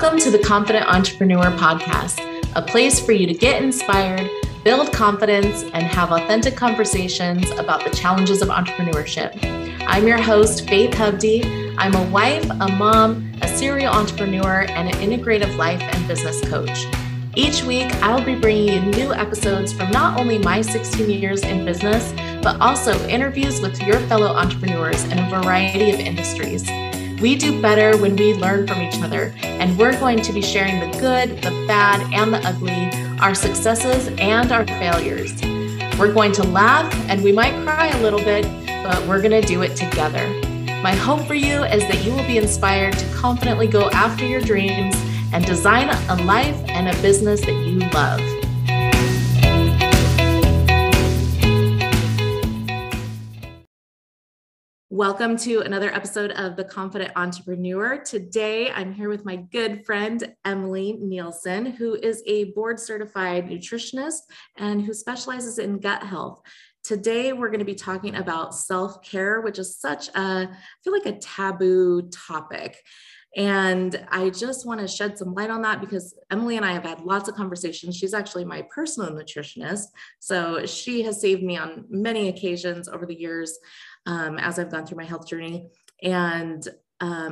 Welcome to the Confident Entrepreneur Podcast, a place for you to get inspired, build confidence, and have authentic conversations about the challenges of entrepreneurship. I'm your host, Faith Hovde. I'm a wife, a mom, a serial entrepreneur, and an integrative life and business coach. Each week, I'll be bringing you new episodes from not only my 16 years in business, but also interviews with your fellow entrepreneurs in a variety of industries. We do better when we learn from each other, and we're going to be sharing the good, the bad, and the ugly, our successes and our failures. We're going to laugh, and we might cry a little bit, but we're going to do it together. My hope for you is that you will be inspired to confidently go after your dreams and design a life and a business that you love. Welcome to another episode of The Confident Entrepreneur. Today, I'm here with my good friend, Emily Nielsen, who is a board-certified nutritionist and who specializes in gut health. Today, we're going to be talking about self-care, which is such a, I feel like a taboo topic. And I just want to shed some light on that because Emily and I have had lots of conversations. She's actually my personal nutritionist. So she has saved me on many occasions over the years as I've gone through my health journey. And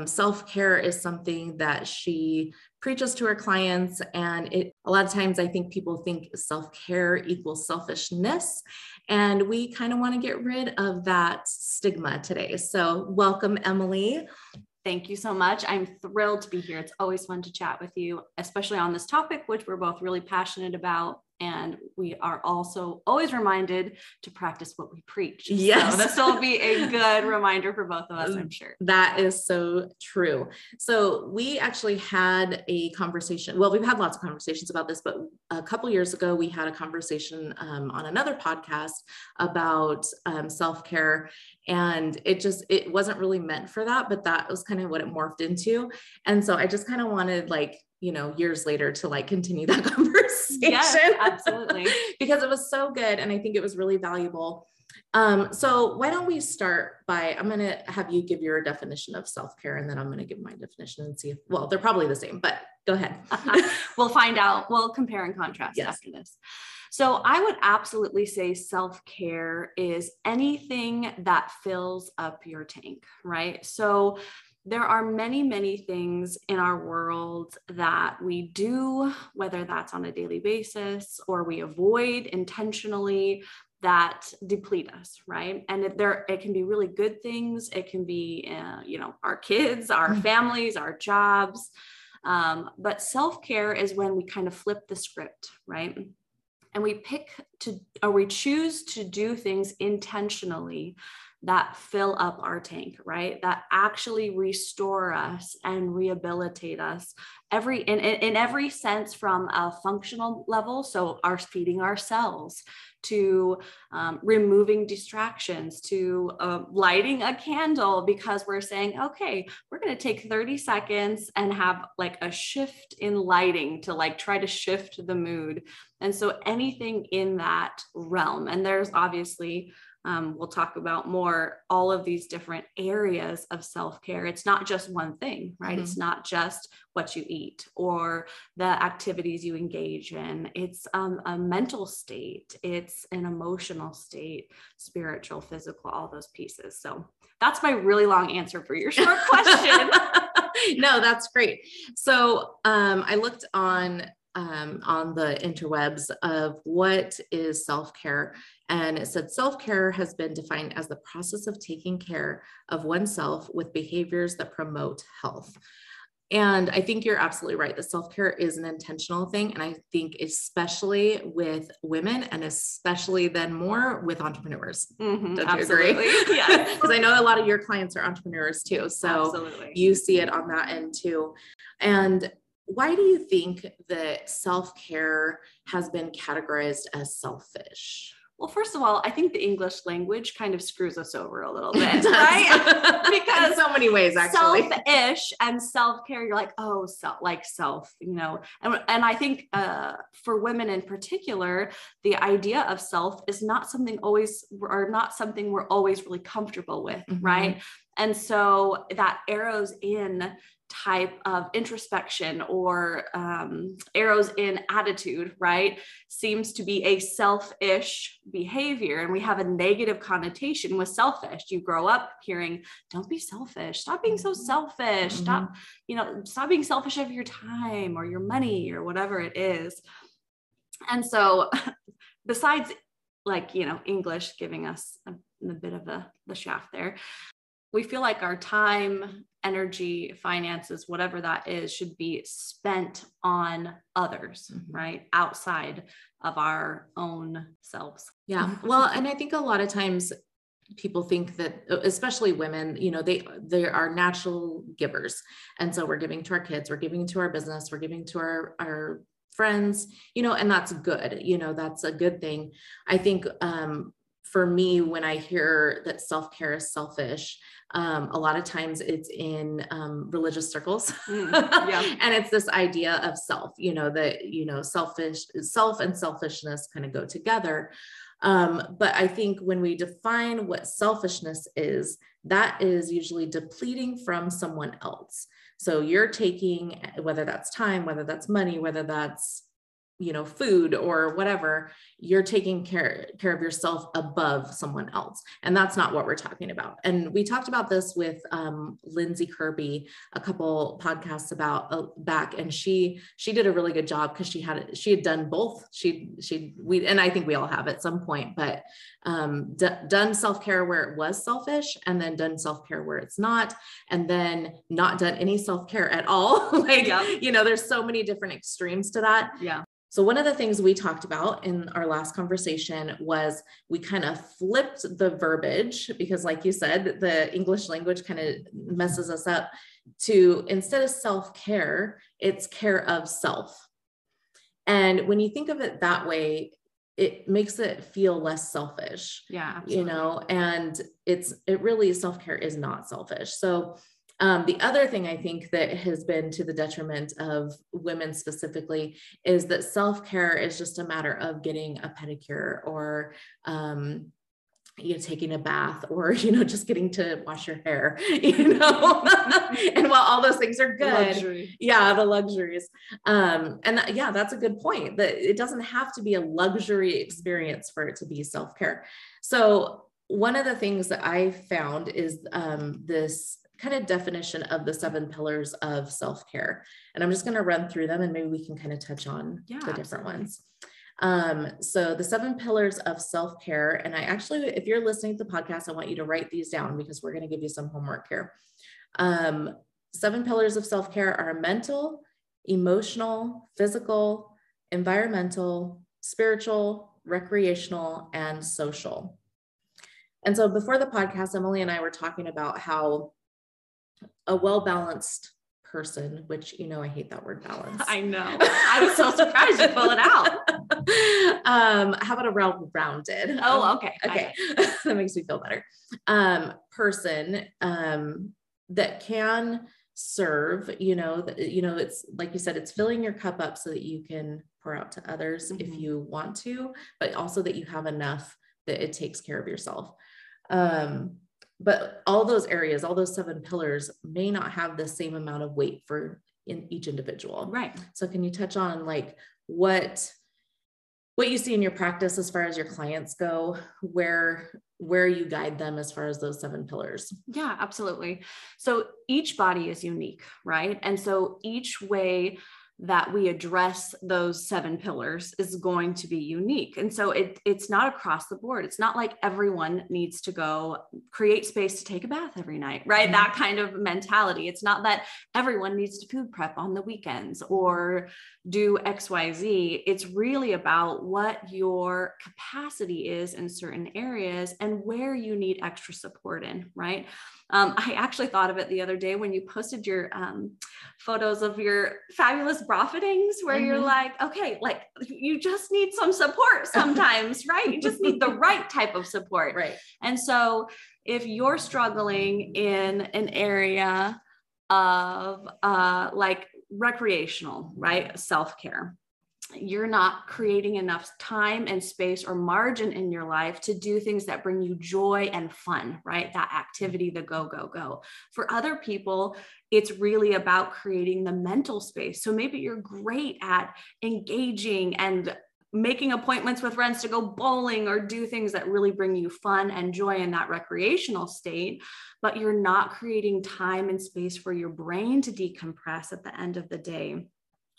self-care is something that she preaches to her clients. And a lot of times I think people think self-care equals selfishness. And we kind of want to get rid of that stigma today. So welcome, Emily. Thank you so much. I'm thrilled to be here. It's always fun to chat with you, especially on this topic, which we're both really passionate about. And we are also always reminded to practice what we preach. Yes. So this will be a good reminder for both of us, I'm sure. That is so true. So we actually had a conversation. Well, we've had lots of conversations about this, but a couple years ago, we had a conversation on another podcast about self-care. And it wasn't really meant for that, but that was kind of what it morphed into. And so I just kind of wanted years later to continue that conversation. Yes, absolutely. Because it was so good. And I think it was really valuable. So why don't we start by, I'm going to have you give your definition of self-care and then I'm going to give my definition and see if, well, they're probably the same, but go ahead. We'll find out. We'll compare and contrast after this. So I would absolutely say self-care is anything that fills up your tank, right? So there are many, many things in our world that we do, whether that's on a daily basis or we avoid intentionally, that deplete us, right? And it can be really good things. It can be, our kids, our families, our jobs. But self-care is when we kind of flip the script, right? And we choose to do things intentionally that fill up our tank, right? That actually restore us and rehabilitate us in every sense, from a functional level. So our feeding ourselves, to removing distractions, to lighting a candle, because we're saying, okay, we're going to take 30 seconds and have a shift in lighting to try to shift the mood. And so anything in that realm, and there's obviously we'll talk about more, all of these different areas of self-care. It's not just one thing, right? Mm-hmm. It's not just what you eat or the activities you engage in. It's a mental state. It's an emotional state, spiritual, physical, all those pieces. So that's my really long answer for your short question. No, that's great. So I looked on the interwebs of what is self-care. And it said self-care has been defined as the process of taking care of oneself with behaviors that promote health. And I think you're absolutely right that self-care is an intentional thing. And I think especially with women, and especially then more with entrepreneurs. Mm-hmm, don't absolutely. You agree? Yeah. Because I know a lot of your clients are entrepreneurs too. So absolutely. You see it on that end too. And why do you think that self-care has been categorized as selfish? Well, first of all, I think the English language kind of screws us over a little bit, right? Because in so many ways, actually, selfish and self-care, you're self, and I think for women in particular, the idea of self is not something we're always really comfortable with, mm-hmm. right? And so that arrows in type of introspection or arrows in attitude, right, seems to be a selfish behavior. And we have a negative connotation with selfish. You grow up hearing, don't be selfish, stop being so selfish, stop, stop being selfish of your time or your money or whatever it is. And so besides English giving us a bit of the shaft there, we feel like our time, energy, finances, whatever that is, should be spent on others, right? Outside of our own selves. Yeah. Well, and I think a lot of times people think that, especially women, they are natural givers. And so we're giving to our kids, we're giving to our business, we're giving to our friends, and that's good. That's a good thing. I think, for me, when I hear that self-care is selfish, a lot of times it's in religious circles. And it's this idea of self, self and selfishness kind of go together. But I think when we define what selfishness is, that is usually depleting from someone else. So you're taking, whether that's time, whether that's money, whether that's food or whatever, you're taking care of yourself above someone else. And that's not what we're talking about. And we talked about this with Lindsey Kirby, a couple podcasts back. And she did a really good job because she had done both. And I think we all have at some point, but done self-care where it was selfish, and then done self-care where it's not, and then not done any self-care at all. There's so many different extremes to that. Yeah. So one of the things we talked about in our last conversation was we kind of flipped the verbiage, because like you said, the English language kind of messes us up, to instead of self-care, it's care of self. And when you think of it that way, it makes it feel less selfish. Yeah, absolutely. And it really, self-care is not selfish. So the other thing I think that has been to the detriment of women specifically is that self-care is just a matter of getting a pedicure or, taking a bath or, just getting to wash your hair, and while all those things are good, the luxuries. That's a good point, that it doesn't have to be a luxury experience for it to be self-care. So one of the things that I found is, this kind of definition of the 7 pillars of self-care. And I'm just going to run through them and maybe we can kind of touch on the different ones. So the 7 pillars of self-care, and I actually, if you're listening to the podcast, I want you to write these down because we're going to give you some homework here. 7 pillars of self-care are mental, emotional, physical, environmental, spiritual, recreational, and social. And so before the podcast, Emily and I were talking about how a well-balanced person, which, I hate that word balance. I know. I was so surprised you pulled it out. How about a well-rounded? Oh, okay. Okay. That makes me feel better. Person, that can serve, it's like you said, it's filling your cup up so that you can pour out to others if you want to, but also that you have enough that it takes care of yourself. But all those areas, all those 7 pillars may not have the same amount of weight for in each individual. Right. So can you touch on what you see in your practice as far as your clients go, where you guide them as far as those 7 pillars? Yeah, absolutely. So each body is unique, right? And so each way that we address those 7 pillars is going to be unique. And so it's not across the board. It's not like everyone needs to go create space to take a bath every night, right? Mm-hmm. That kind of mentality. It's not that everyone needs to food prep on the weekends or do XYZ. It's really about what your capacity is in certain areas and where you need extra support in, right? I actually thought of it the other day when you posted your photos of your fabulous bra fittings, where you're like, okay, you just need some support sometimes, right? You just need the right type of support. Right. And so if you're struggling in an area of recreational, right, self-care, you're not creating enough time and space or margin in your life to do things that bring you joy and fun, right? That activity, the go, go, go. For other people, it's really about creating the mental space. So maybe you're great at engaging and making appointments with friends to go bowling or do things that really bring you fun and joy in that recreational state, but you're not creating time and space for your brain to decompress at the end of the day,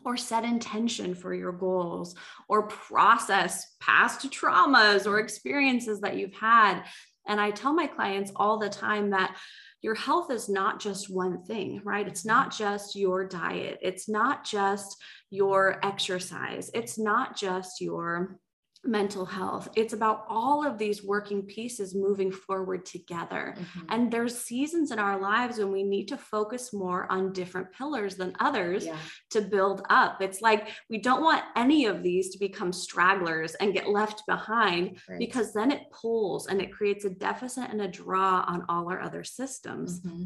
or set intention for your goals, or process past traumas or experiences that you've had. And I tell my clients all the time that your health is not just one thing, right? It's not just your diet. It's not just your exercise. It's not just your mental health. It's about all of these working pieces moving forward together. Mm-hmm. And there's seasons in our lives when we need to focus more on different pillars than others to build up. It's like, we don't want any of these to become stragglers and get left behind, because then it pulls and it creates a deficit and a draw on all our other systems. Mm-hmm.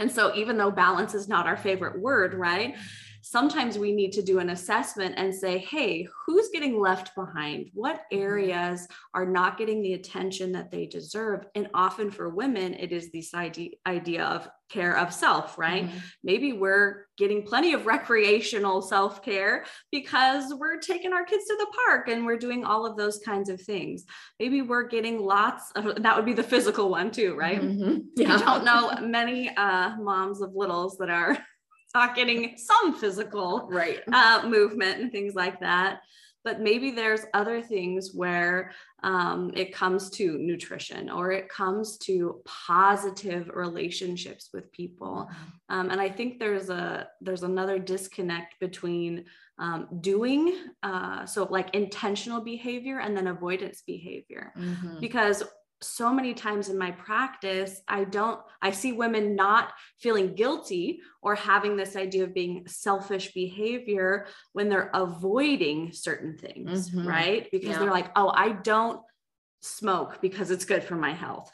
And so even though balance is not our favorite word, right? Sometimes we need to do an assessment and say, hey, who's getting left behind? What areas are not getting the attention that they deserve? And often for women, it is this idea of care of self, right? Mm-hmm. Maybe we're getting plenty of recreational self-care because we're taking our kids to the park and we're doing all of those kinds of things. Maybe we're getting lots of, that would be the physical one too, right? Mm-hmm. Yeah. I don't know many moms of littles that are not getting some physical movement and things like that. But maybe there's other things where it comes to nutrition, or it comes to positive relationships with people. And I think there's another disconnect between doing, so like intentional behavior, and then avoidance behavior, because so many times in my practice, I see women not feeling guilty or having this idea of being selfish behavior when they're avoiding certain things, right? Because they're like, oh, I don't smoke because it's good for my health.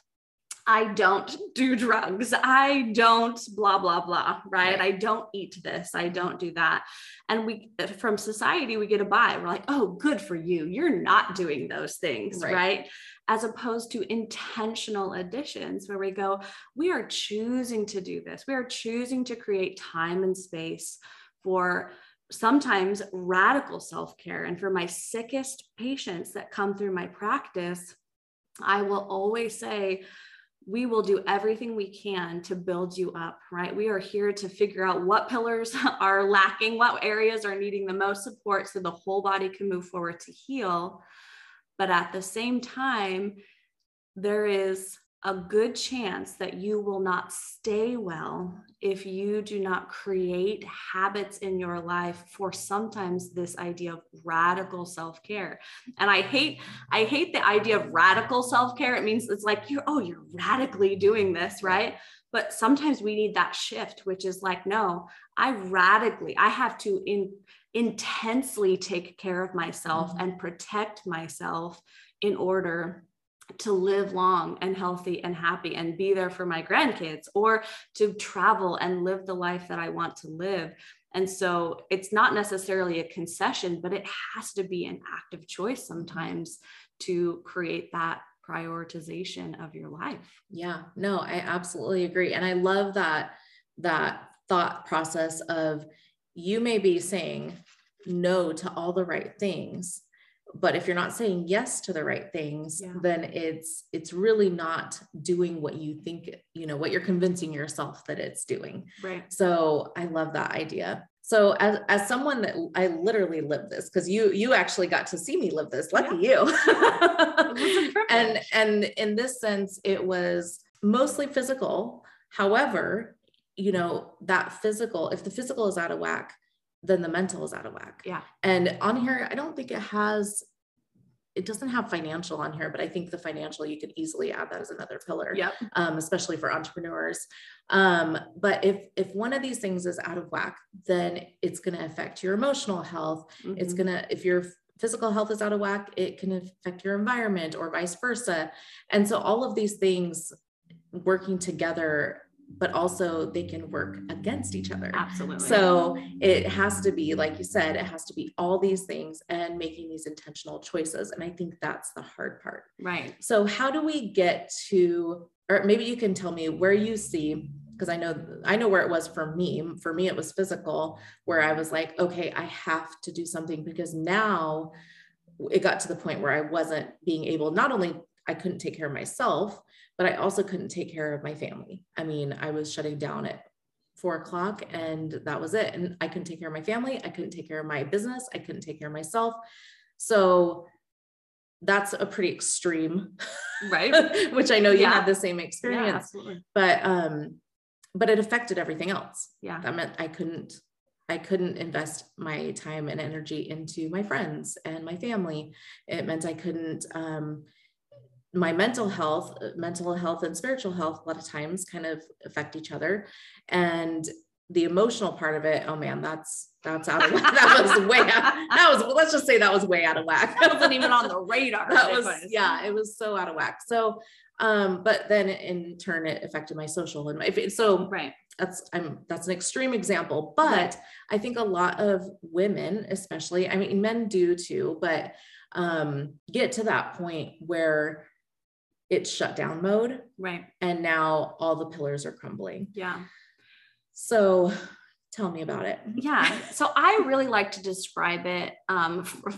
I don't do drugs. I don't blah, blah, blah, right? I don't eat this. I don't do that. And we, from society, we get a buy. We're like, oh, good for you. You're not doing those things, right? As opposed to intentional additions where we go, we are choosing to do this. We are choosing to create time and space for sometimes radical self-care. And for my sickest patients that come through my practice, I will always say, we will do everything we can to build you up, right? We are here to figure out what pillars are lacking, what areas are needing the most support so the whole body can move forward to heal. But at the same time, there is a good chance that you will not stay well if you do not create habits in your life for sometimes this idea of radical self-care. And I hate the idea of radical self-care. It means it's like, you're radically doing this, right? But sometimes we need that shift, which is like, no, I have to intensely take care of myself and protect myself in order to live long and healthy and happy and be there for my grandkids, or to travel and live the life that I want to live. And so it's not necessarily a concession, but it has to be an active choice sometimes to create that prioritization of your life. Yeah, no, I absolutely agree. And I love that thought process of, you may be saying no to all the right things, but if you're not saying yes to the right things, then it's really not doing what you think, what you're convincing yourself that it's doing. Right. So I love that idea. So as someone that I literally live this, because you actually got to see me live this, lucky you. It was a privilege. And in this sense, it was mostly physical. However, that physical, if the physical is out of whack, then the mental is out of whack. Yeah. And on here, I don't think it doesn't have financial on here, but I think the financial, you could easily add that as another pillar, especially for entrepreneurs. But if one of these things is out of whack, then it's going to affect your emotional health. Mm-hmm. If your physical health is out of whack, it can affect your environment, or vice versa. And so all of these things working together but also they can work against each other. Absolutely. So it has to be, like you said, it has to be all these things and making these intentional choices. And I think that's the hard part. Right. So how do we get to, or maybe you can tell me where you see, because I know where it was for me. For me, it was physical, where I was like, okay, I have to do something, because now it got to the point where I wasn't being able, not only I couldn't take care of myself, but I also couldn't take care of my family. I mean, I was shutting down at 4 o'clock and that was it. And I couldn't take care of my family. I couldn't take care of my business. I couldn't take care of myself. So that's a pretty extreme, right? Which I know you had the same experience, absolutely. But it affected everything else. Yeah. That meant I couldn't invest my time and energy into my friends and my family. It meant I couldn't, my mental health and spiritual health, a lot of times kind of affect each other. And the emotional part of it, oh man, that's out of whack. Let's just say that was way out of whack. That wasn't even on the radar. It was so out of whack. So, but then in turn, it affected my social and that's an extreme example, but right. I think a lot of women, especially, I mean, men do too, but, get to that point where it's shutdown mode. Right. And now all the pillars are crumbling. Yeah. So tell me about it. Yeah. So I really like to describe it,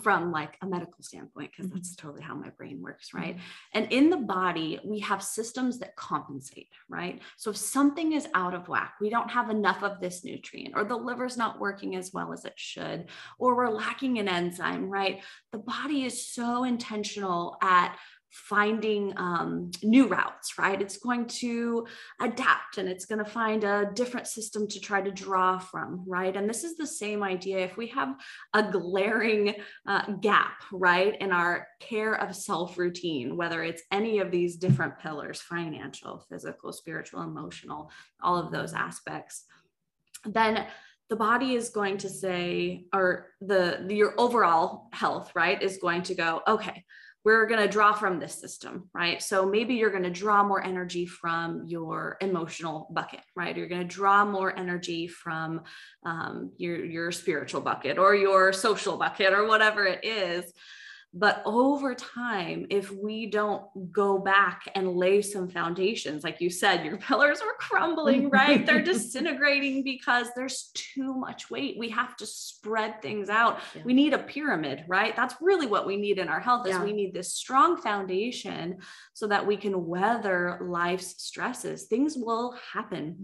from like a medical standpoint, because that's totally how my brain works. Right. And in the body, we have systems that compensate, right? So if something is out of whack, we don't have enough of this nutrient, or the liver's not working as well as it should, or we're lacking an enzyme, right? The body is so intentional at finding new routes, right? It's going to adapt and it's going to find a different system to try to draw from, right? And this is the same idea. If we have a glaring gap, right, in our care of self routine, whether it's any of these different pillars, financial, physical, spiritual, emotional, all of those aspects, then the body is going to say, or your overall health, right, is going to go, okay, we're going to draw from this system, right? So maybe you're going to draw more energy from your emotional bucket, right? You're going to draw more energy from your spiritual bucket or your social bucket or whatever it is. But over time, if we don't go back and lay some foundations, like you said, your pillars are crumbling, right? They're disintegrating because there's too much weight. We have to spread things out. Yeah. We need a pyramid, right? That's really what we need in our health is we need this strong foundation so that we can weather life's stresses. Things will happen.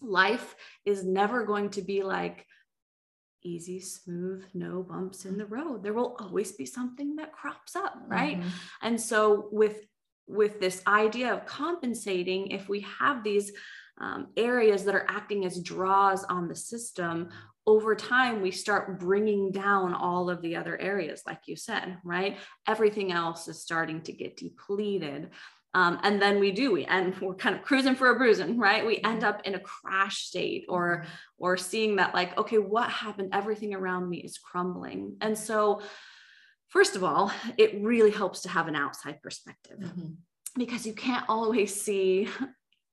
Life is never going to be like easy, smooth, no bumps in the road. There will always be something that crops up, right? Mm-hmm. And so with this idea of compensating, if we have these areas that are acting as draws on the system, over time, we start bringing down all of the other areas, like you said, right? Everything else is starting to get depleted. And then we're kind of cruising for a bruising, right? We end up in a crash state or seeing that like, okay, what happened? Everything around me is crumbling. And so first of all, it really helps to have an outside perspective because you can't always see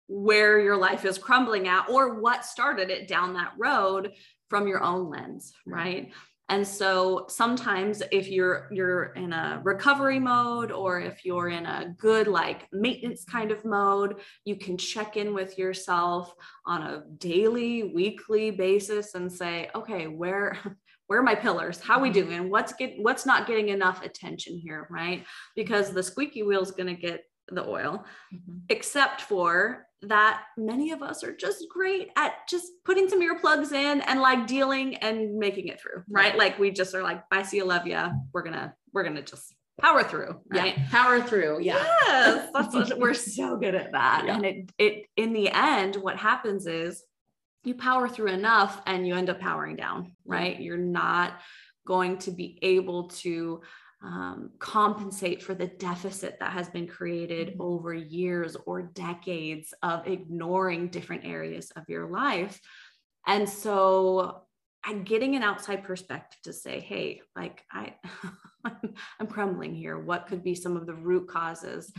where your life is crumbling at or what started it down that road from your own lens, right? And so sometimes if you're in a recovery mode, or if you're in a good like maintenance kind of mode, you can check in with yourself on a daily, weekly basis and say, okay, where are my pillars? How are we doing? What's not getting enough attention here, right? Because the squeaky wheel is going to get the oil, except for that many of us are just great at just putting some earplugs in and like dealing and making it through, right? Like we just are like, I see you, love ya. We're gonna just power through, right? Yeah. Power through. Yeah. Yes, that's we're so good at that. Yeah. And it in the end, what happens is you power through enough and you end up powering down, right? You're not going to be able to compensate for the deficit that has been created over years or decades of ignoring different areas of your life. And so I'm getting an outside perspective to say, hey, like I'm crumbling here. What could be some of the root causes?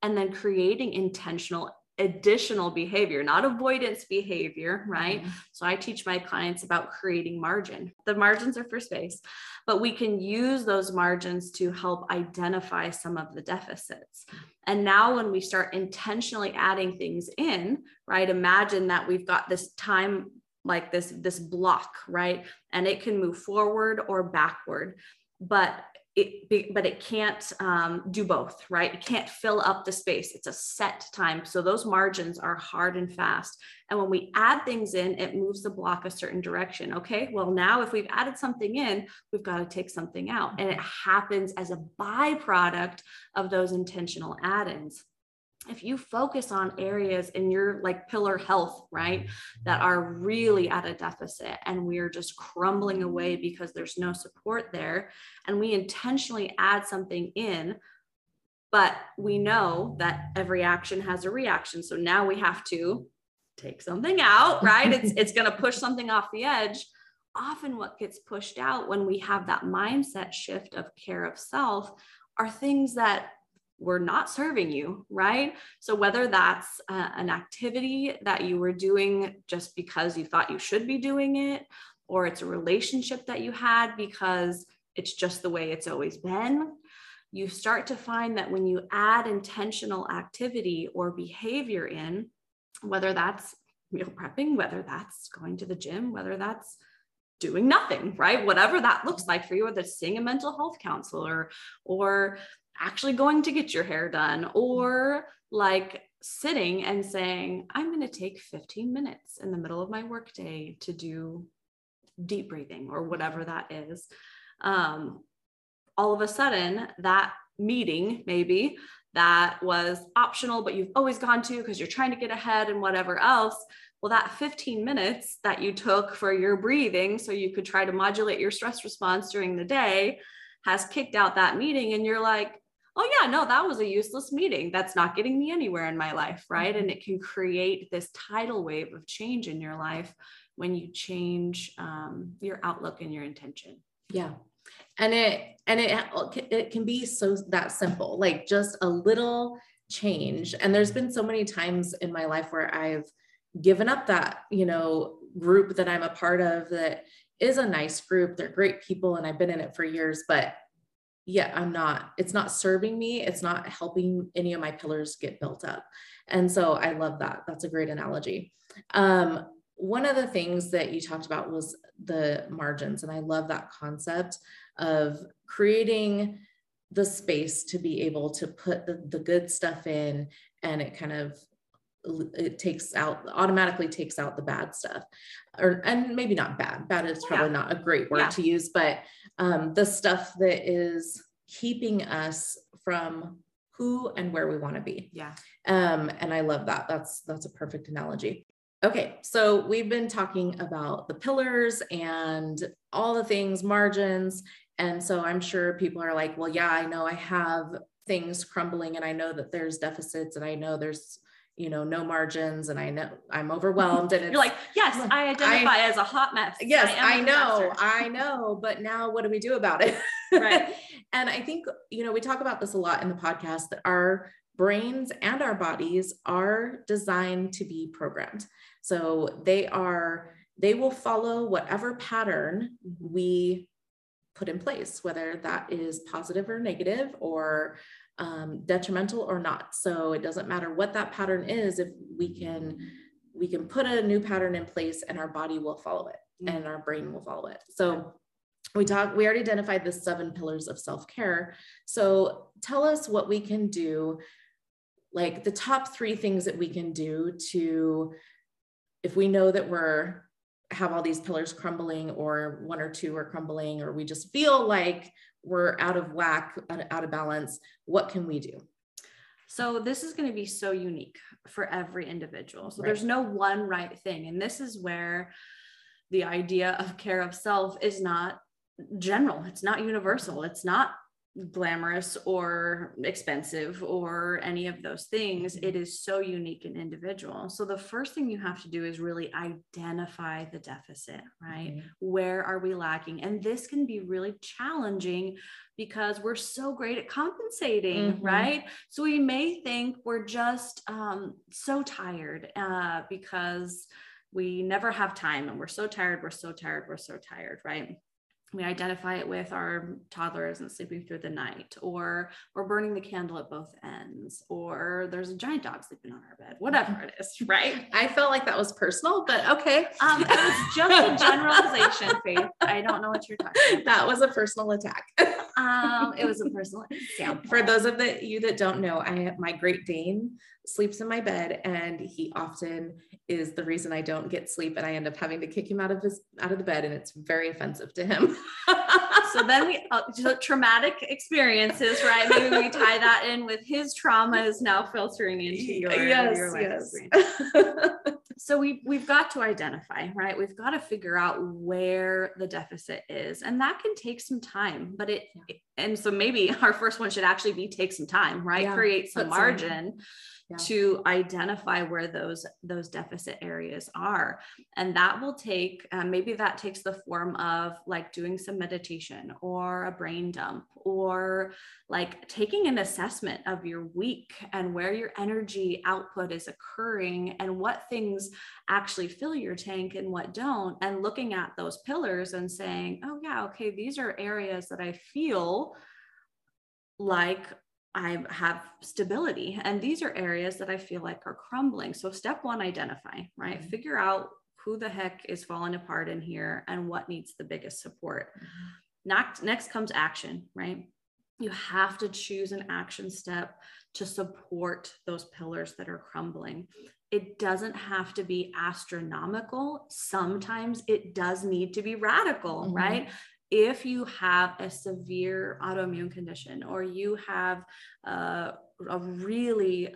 And then creating intentional additional behavior, not avoidance behavior, right? Mm-hmm. So I teach my clients about creating margin. The margins are for space, but we can use those margins to help identify some of the deficits. And now when we start intentionally adding things in, right? Imagine that we've got this time, like this block, right? And it can move forward or backward, but it can't do both, right? It can't fill up the space. It's a set time. So those margins are hard and fast. And when we add things in, it moves the block a certain direction. Okay, well now if we've added something in, we've got to take something out. And it happens as a byproduct of those intentional add-ins. If you focus on areas in your like pillar health, right, that are really at a deficit and we're just crumbling away because there's no support there, and we intentionally add something in, but we know that every action has a reaction. So now we have to take something out, right? It's going to push something off the edge. Often what gets pushed out when we have that mindset shift of care of self are things that we're not serving you, right? So whether that's an activity that you were doing just because you thought you should be doing it, or it's a relationship that you had because it's just the way it's always been, you start to find that when you add intentional activity or behavior in, whether that's meal prepping, whether that's going to the gym, whether that's doing nothing, right? Whatever that looks like for you, whether it's seeing a mental health counselor or actually going to get your hair done, or like sitting and saying, I'm going to take 15 minutes in the middle of my workday to do deep breathing or whatever that is. All of a sudden that meeting, maybe that was optional, but you've always gone to, because you're trying to get ahead and whatever else. Well, that 15 minutes that you took for your breathing, so you could try to modulate your stress response during the day, has kicked out that meeting. And you're like, oh yeah, no, that was a useless meeting. That's not getting me anywhere in my life, right? And it can create this tidal wave of change in your life when you change your outlook and your intention. Yeah. And it can be so that simple, like just a little change. And there's been so many times in my life where I've given up that, group that I'm a part of that is a nice group. They're great people. And I've been in it for years, but yeah, it's not serving me. It's not helping any of my pillars get built up. And so I love that. That's a great analogy. One of the things that you talked about was the margins. And I love that concept of creating the space to be able to put the good stuff in, and it automatically takes out the bad stuff, and maybe not bad is probably not a great word to use, but the stuff that is keeping us from who and where we want to be. And I love that. That's a perfect analogy. Okay. So we've been talking about the pillars and all the things, margins. And so I'm sure people are like, well, yeah, I know I have things crumbling, and I know that there's deficits, and I know there's no margins, and I know I'm overwhelmed. And it's, you're like, yes, I identify as a hot mess. Yes, I know, but now what do we do about it? Right. And I think, we talk about this a lot in the podcast, that our brains and our bodies are designed to be programmed. So they will follow whatever pattern we put in place, whether that is positive or negative, or detrimental or not. So it doesn't matter what that pattern is. If we can put a new pattern in place, and our body will follow it, and our brain will follow it. So we already identified the 7 pillars of self-care. So tell us what we can do, like the top 3 things that we can do to, if we know that have all these pillars crumbling, or 1 or 2 are crumbling, or we just feel like we're out of whack, out of balance, what can we do? So this is going to be so unique for every individual. So there's no one right thing. And this is where the idea of care of self is not general. It's not universal. It's not glamorous or expensive or any of those things. It is so unique and individual. So the first thing you have to do is really identify the deficit, right? Mm-hmm. Where are we lacking? And this can be really challenging because we're so great at compensating, mm-hmm. right? So we may think we're just so tired because we never have time and we're so tired, right? We identify it with our toddler isn't sleeping through the night, or we're burning the candle at both ends, or there's a giant dog sleeping on our bed, whatever it is, right? I felt like that was personal, but okay. It was just a generalization, Faith. I don't know what you're talking about. That was a personal attack. It was a personal example. For those of you that don't know, my Great Dane sleeps in my bed, and he often is the reason I don't get sleep, and I end up having to kick him out of the bed, and it's very offensive to him. So then we traumatic experiences, right? Maybe we tie that in with his trauma is now filtering into your life experience. So we've got to identify, right? We've got to figure out where the deficit is, and that can take some time, but and so maybe our first one should actually be take some time, right? Yeah. Create some margin. Yeah. To identify where those deficit areas are. And that will take, maybe that takes the form of like doing some meditation or a brain dump, or like taking an assessment of your week and where your energy output is occurring and what things actually fill your tank and what don't, and looking at those pillars and saying, oh yeah, okay, these are areas that I feel like I have stability, and these are areas that I feel like are crumbling. So step one, identify, right? Mm-hmm. Figure out who the heck is falling apart in here and what needs the biggest support. Mm-hmm. Next comes action, right? You have to choose an action step to support those pillars that are crumbling. It doesn't have to be astronomical. Sometimes it does need to be radical, mm-hmm. right? If you have a severe autoimmune condition, or you have a really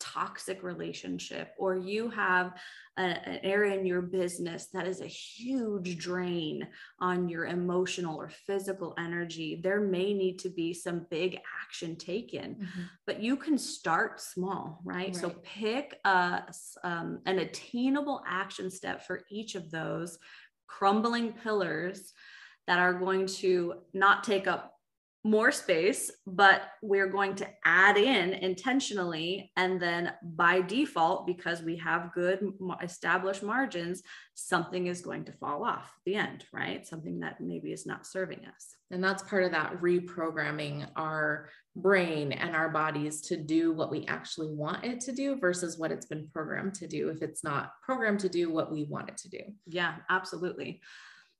toxic relationship, or you have an area in your business that is a huge drain on your emotional or physical energy, there may need to be some big action taken, mm-hmm. but you can start small, right? So pick an attainable action step for each of those crumbling pillars that are going to not take up more space, but we're going to add in intentionally. And then by default, because we have good established margins, something is going to fall off at the end, right? Something that maybe is not serving us. And that's part of that reprogramming our brain and our bodies to do what we actually want it to do versus what it's been programmed to do, if it's not programmed to do what we want it to do. Yeah, absolutely.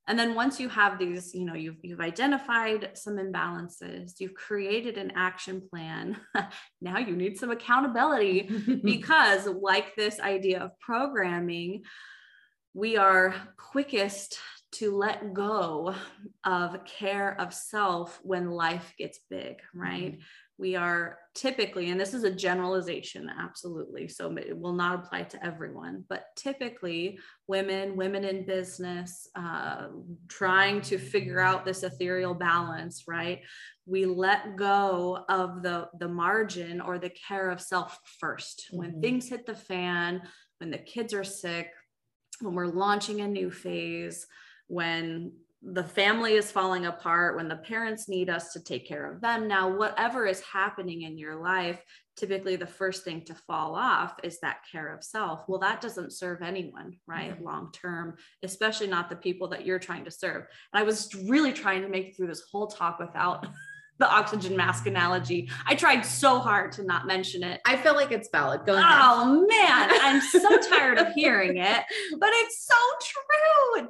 And then once you have these, you know, you've identified some imbalances, you've created an action plan. Now you need some accountability, because like this idea of programming, we are quickest to let go of care of self when life gets big, right? Mm-hmm. We are typically, and this is a generalization, absolutely, so it will not apply to everyone, but typically women in business, trying to figure out this ethereal balance, right? We let go of the margin or the care of self first. Mm-hmm. When things hit the fan, when the kids are sick, when we're launching a new phase, when the family is falling apart, when the parents need us to take care of them. Now, whatever is happening in your life, typically the first thing to fall off is that care of self. Well, that doesn't serve anyone, right? Mm-hmm. Long-term, especially not the people that you're trying to serve. And I was really trying to make it through this whole talk without the oxygen mask analogy. I tried so hard to not mention it. I feel like it's valid. Go ahead. Oh man, I'm so tired of hearing it, but it's so true.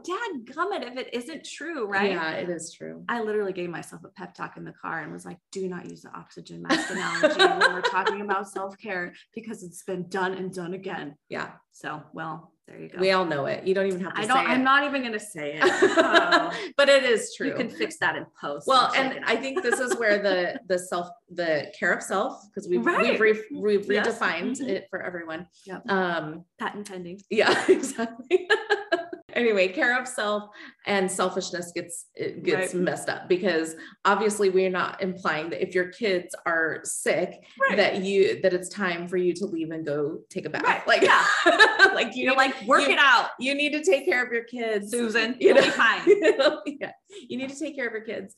Dadgummit if it isn't true, right? Yeah, it is true. I literally gave myself a pep talk in the car and was like, do not use the oxygen mask analogy when we're talking about self-care, because it's been done and done again. Yeah. So, well, there you go. We all know it. You don't even have to say it. I'm not even going to say it, but it is true. You can fix that in post. Well, and I think this is where the care of self, because we've redefined it for everyone. Yep. Patent pending. Yeah, exactly. Anyway, care of self and selfishness gets right. messed up, because obviously we're not implying that if your kids are sick, right. that it's time for you to leave and go take a bath. Right. Like, yeah. Like work it out. You need to take care of your kids, Susan. You'll be fine. Yeah. You need to take care of your kids.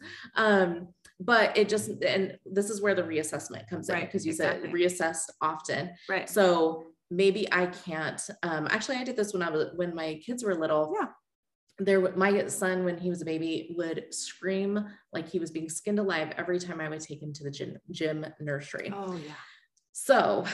But it just, and this is where the reassessment comes in, because you said reassessed often. Right. So maybe I can't, actually I did this when my kids were little. Yeah. My son, when he was a baby, would scream like he was being skinned alive every time I would take him to the gym nursery. Oh yeah. So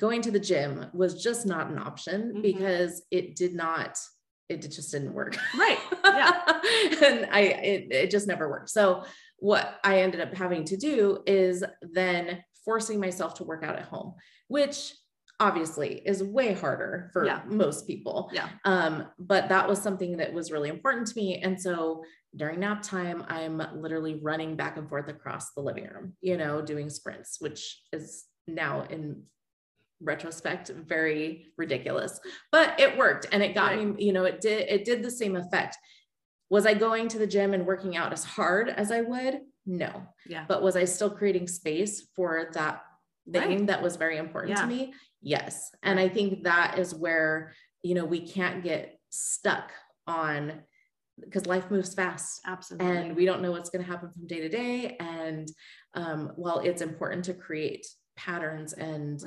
going to the gym was just not an option, mm-hmm. because it just didn't work. Right. Yeah. And it just never worked. So what I ended up having to do is then forcing myself to work out at home, which obviously is way harder for most people. Yeah. But that was something that was really important to me. And so during nap time, I'm literally running back and forth across the living room, doing sprints, which is now in retrospect, very ridiculous, but it worked. And it got me, it did the same effect. Was I going to the gym and working out as hard as I would? No. Yeah. But was I still creating space for that thing that was very important to me? Yes. And I think that is where, we can't get stuck on, because life moves fast. Absolutely. And we don't know what's going to happen from day to day. And, while it's important to create patterns and,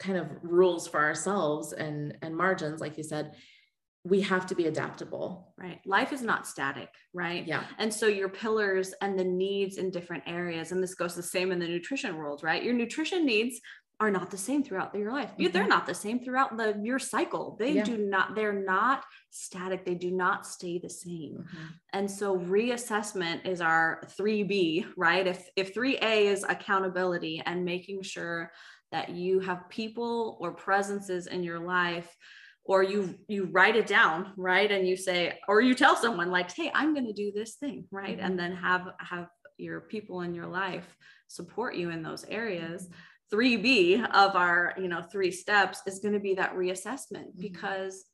kind of rules for ourselves and margins, like you said, we have to be adaptable. Right. Life is not static. Right. Yeah. And so your pillars and the needs in different areas, and this goes the same in the nutrition world, right? Your nutrition needs are not the same throughout your life. Mm-hmm. They're not the same throughout your cycle. They they're not static. They do not stay the same. Mm-hmm. And so reassessment is our 3B, right? If 3A is accountability and making sure that you have people or presences in your life, or you write it down, right? And you say, or you tell someone like, hey, I'm going to do this thing, right? Mm-hmm. And then have your people in your life support you in those areas. 3B of our, 3 steps is going to be that reassessment, mm-hmm. because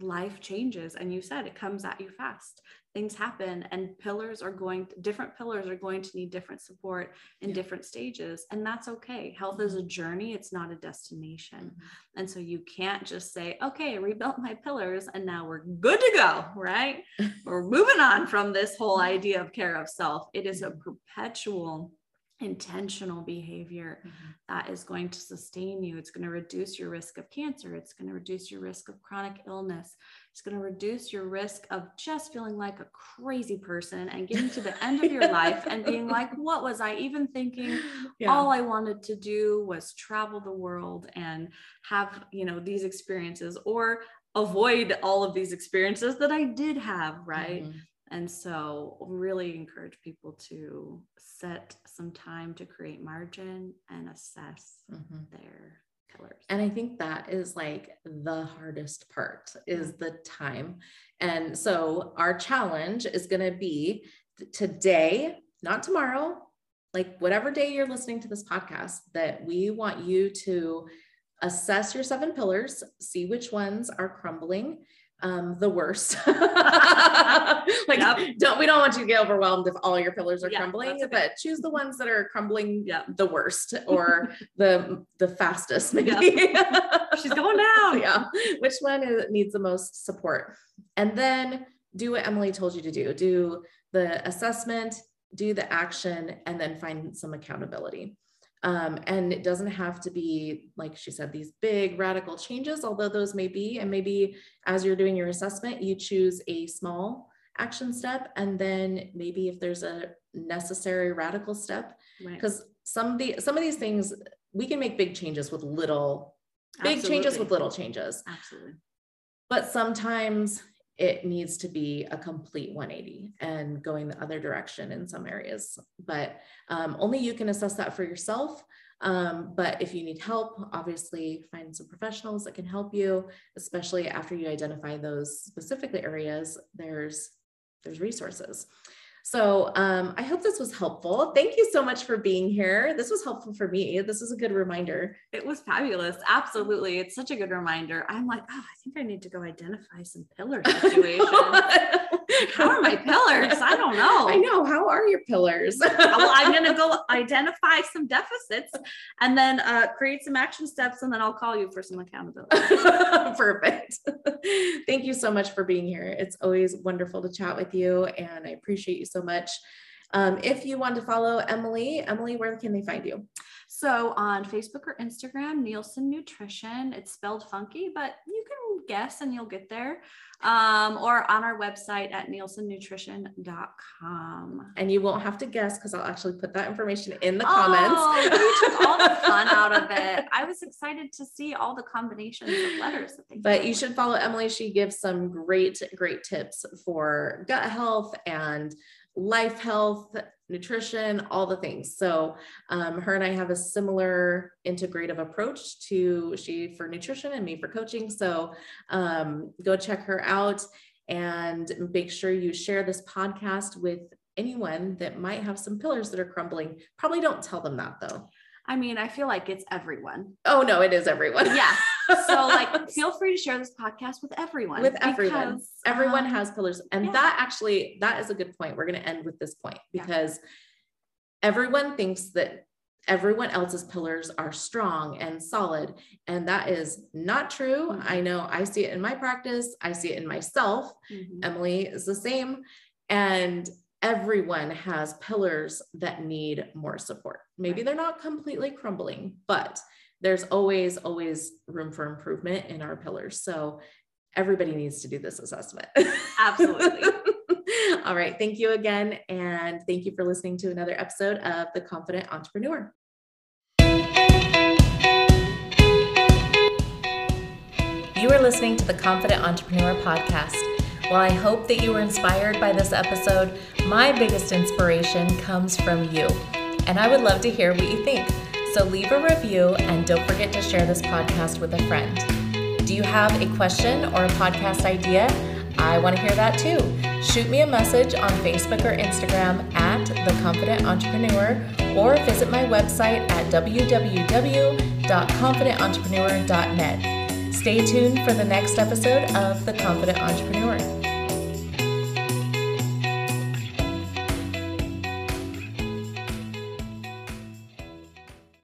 life changes. And you said, it comes at you fast. Things happen, and different pillars are going to need different support in different stages. And that's okay. Health is a journey. It's not a destination. Mm-hmm. And so you can't just say, okay, I rebuilt my pillars and now we're good to go, right? We're moving on from this whole idea of care of self. It is a perpetual intentional behavior that is going to sustain you. It's going to reduce your risk of cancer. It's going to reduce your risk of chronic illness. It's going to reduce your risk of just feeling like a crazy person and getting to the end of your life and being like, what was I even thinking? Yeah. All I wanted to do was travel the world and have, these experiences, or avoid all of these experiences that I did have, right? Mm-hmm. And so really encourage people to set some time to create margin and assess their pillars. And I think that is like the hardest part, is the time. And so our challenge is going to be today, not tomorrow, like whatever day you're listening to this podcast, that we want you to assess your 7 pillars, see which ones are crumbling. The worst. We don't want you to get overwhelmed if all your pillars are crumbling, but choose the ones that are crumbling the worst, or the fastest. Maybe. She's going down. Yeah. Which one needs the most support? And then do what Emily told you to do. Do the assessment, do the action, and then find some accountability. And it doesn't have to be, like she said, these big radical changes, although those may be, and maybe as you're doing your assessment, you choose a small action step. And then maybe if there's a necessary radical step, because some of these things, we can make big changes with little, changes. Absolutely. But sometimes it needs to be a complete 180 and going the other direction in some areas, but only you can assess that for yourself. But if you need help, obviously find some professionals that can help you, especially after you identify those specific areas, there's resources. So I hope this was helpful. Thank you so much for being here. This was helpful for me. This is a good reminder. It was fabulous. Absolutely. It's such a good reminder. I'm like, oh, I think I need to go identify some pillar situations. How are my pillars? I don't know. I know. How are your pillars? Well, I'm going to go identify some deficits and then create some action steps. And then I'll call you for some accountability. Perfect. Thank you so much for being here. It's always wonderful to chat with you. And I appreciate you so much. If you want to follow Emily, where can they find you? So on Facebook or Instagram, Nielsen Nutrition. It's spelled funky, but you can guess and you'll get there. Or on our website at nielsennutrition.com. And you won't have to guess because I'll actually put that information in the comments. You took all the fun out of it. I was excited to see all the combinations of letters. But you should follow Emily. She gives some great, great tips for gut health and life health, nutrition, all the things. So her and I have a similar integrative approach to she for nutrition and me for coaching. So go check her out and make sure you share this podcast with anyone that might have some pillars that are crumbling. Probably don't tell them that though. I mean, I feel like it's everyone. Oh no, it is everyone. Yeah. So like, feel free to share this podcast with everyone. With everyone. Because, everyone has pillars. And yeah. That is a good point. We're going to end with this point because everyone thinks that everyone else's pillars are strong and solid. And that is not true. Mm-hmm. I know I see it in my practice. I see it in myself. Mm-hmm. Emily is the same. And everyone has pillars that need more support. Maybe they're not completely crumbling, but there's always room for improvement in our pillars. So everybody needs to do this assessment. Absolutely. All right. Thank you again. And thank you for listening to another episode of The Confident Entrepreneur. You are listening to The Confident Entrepreneur Podcast. While I hope that you were inspired by this episode, my biggest inspiration comes from you. And I would love to hear what you think. So leave a review and don't forget to share this podcast with a friend. Do you have a question or a podcast idea? I want to hear that too. Shoot me a message on Facebook or Instagram at The Confident Entrepreneur or visit my website at www.confidententrepreneur.net. Stay tuned for the next episode of The Confident Entrepreneur.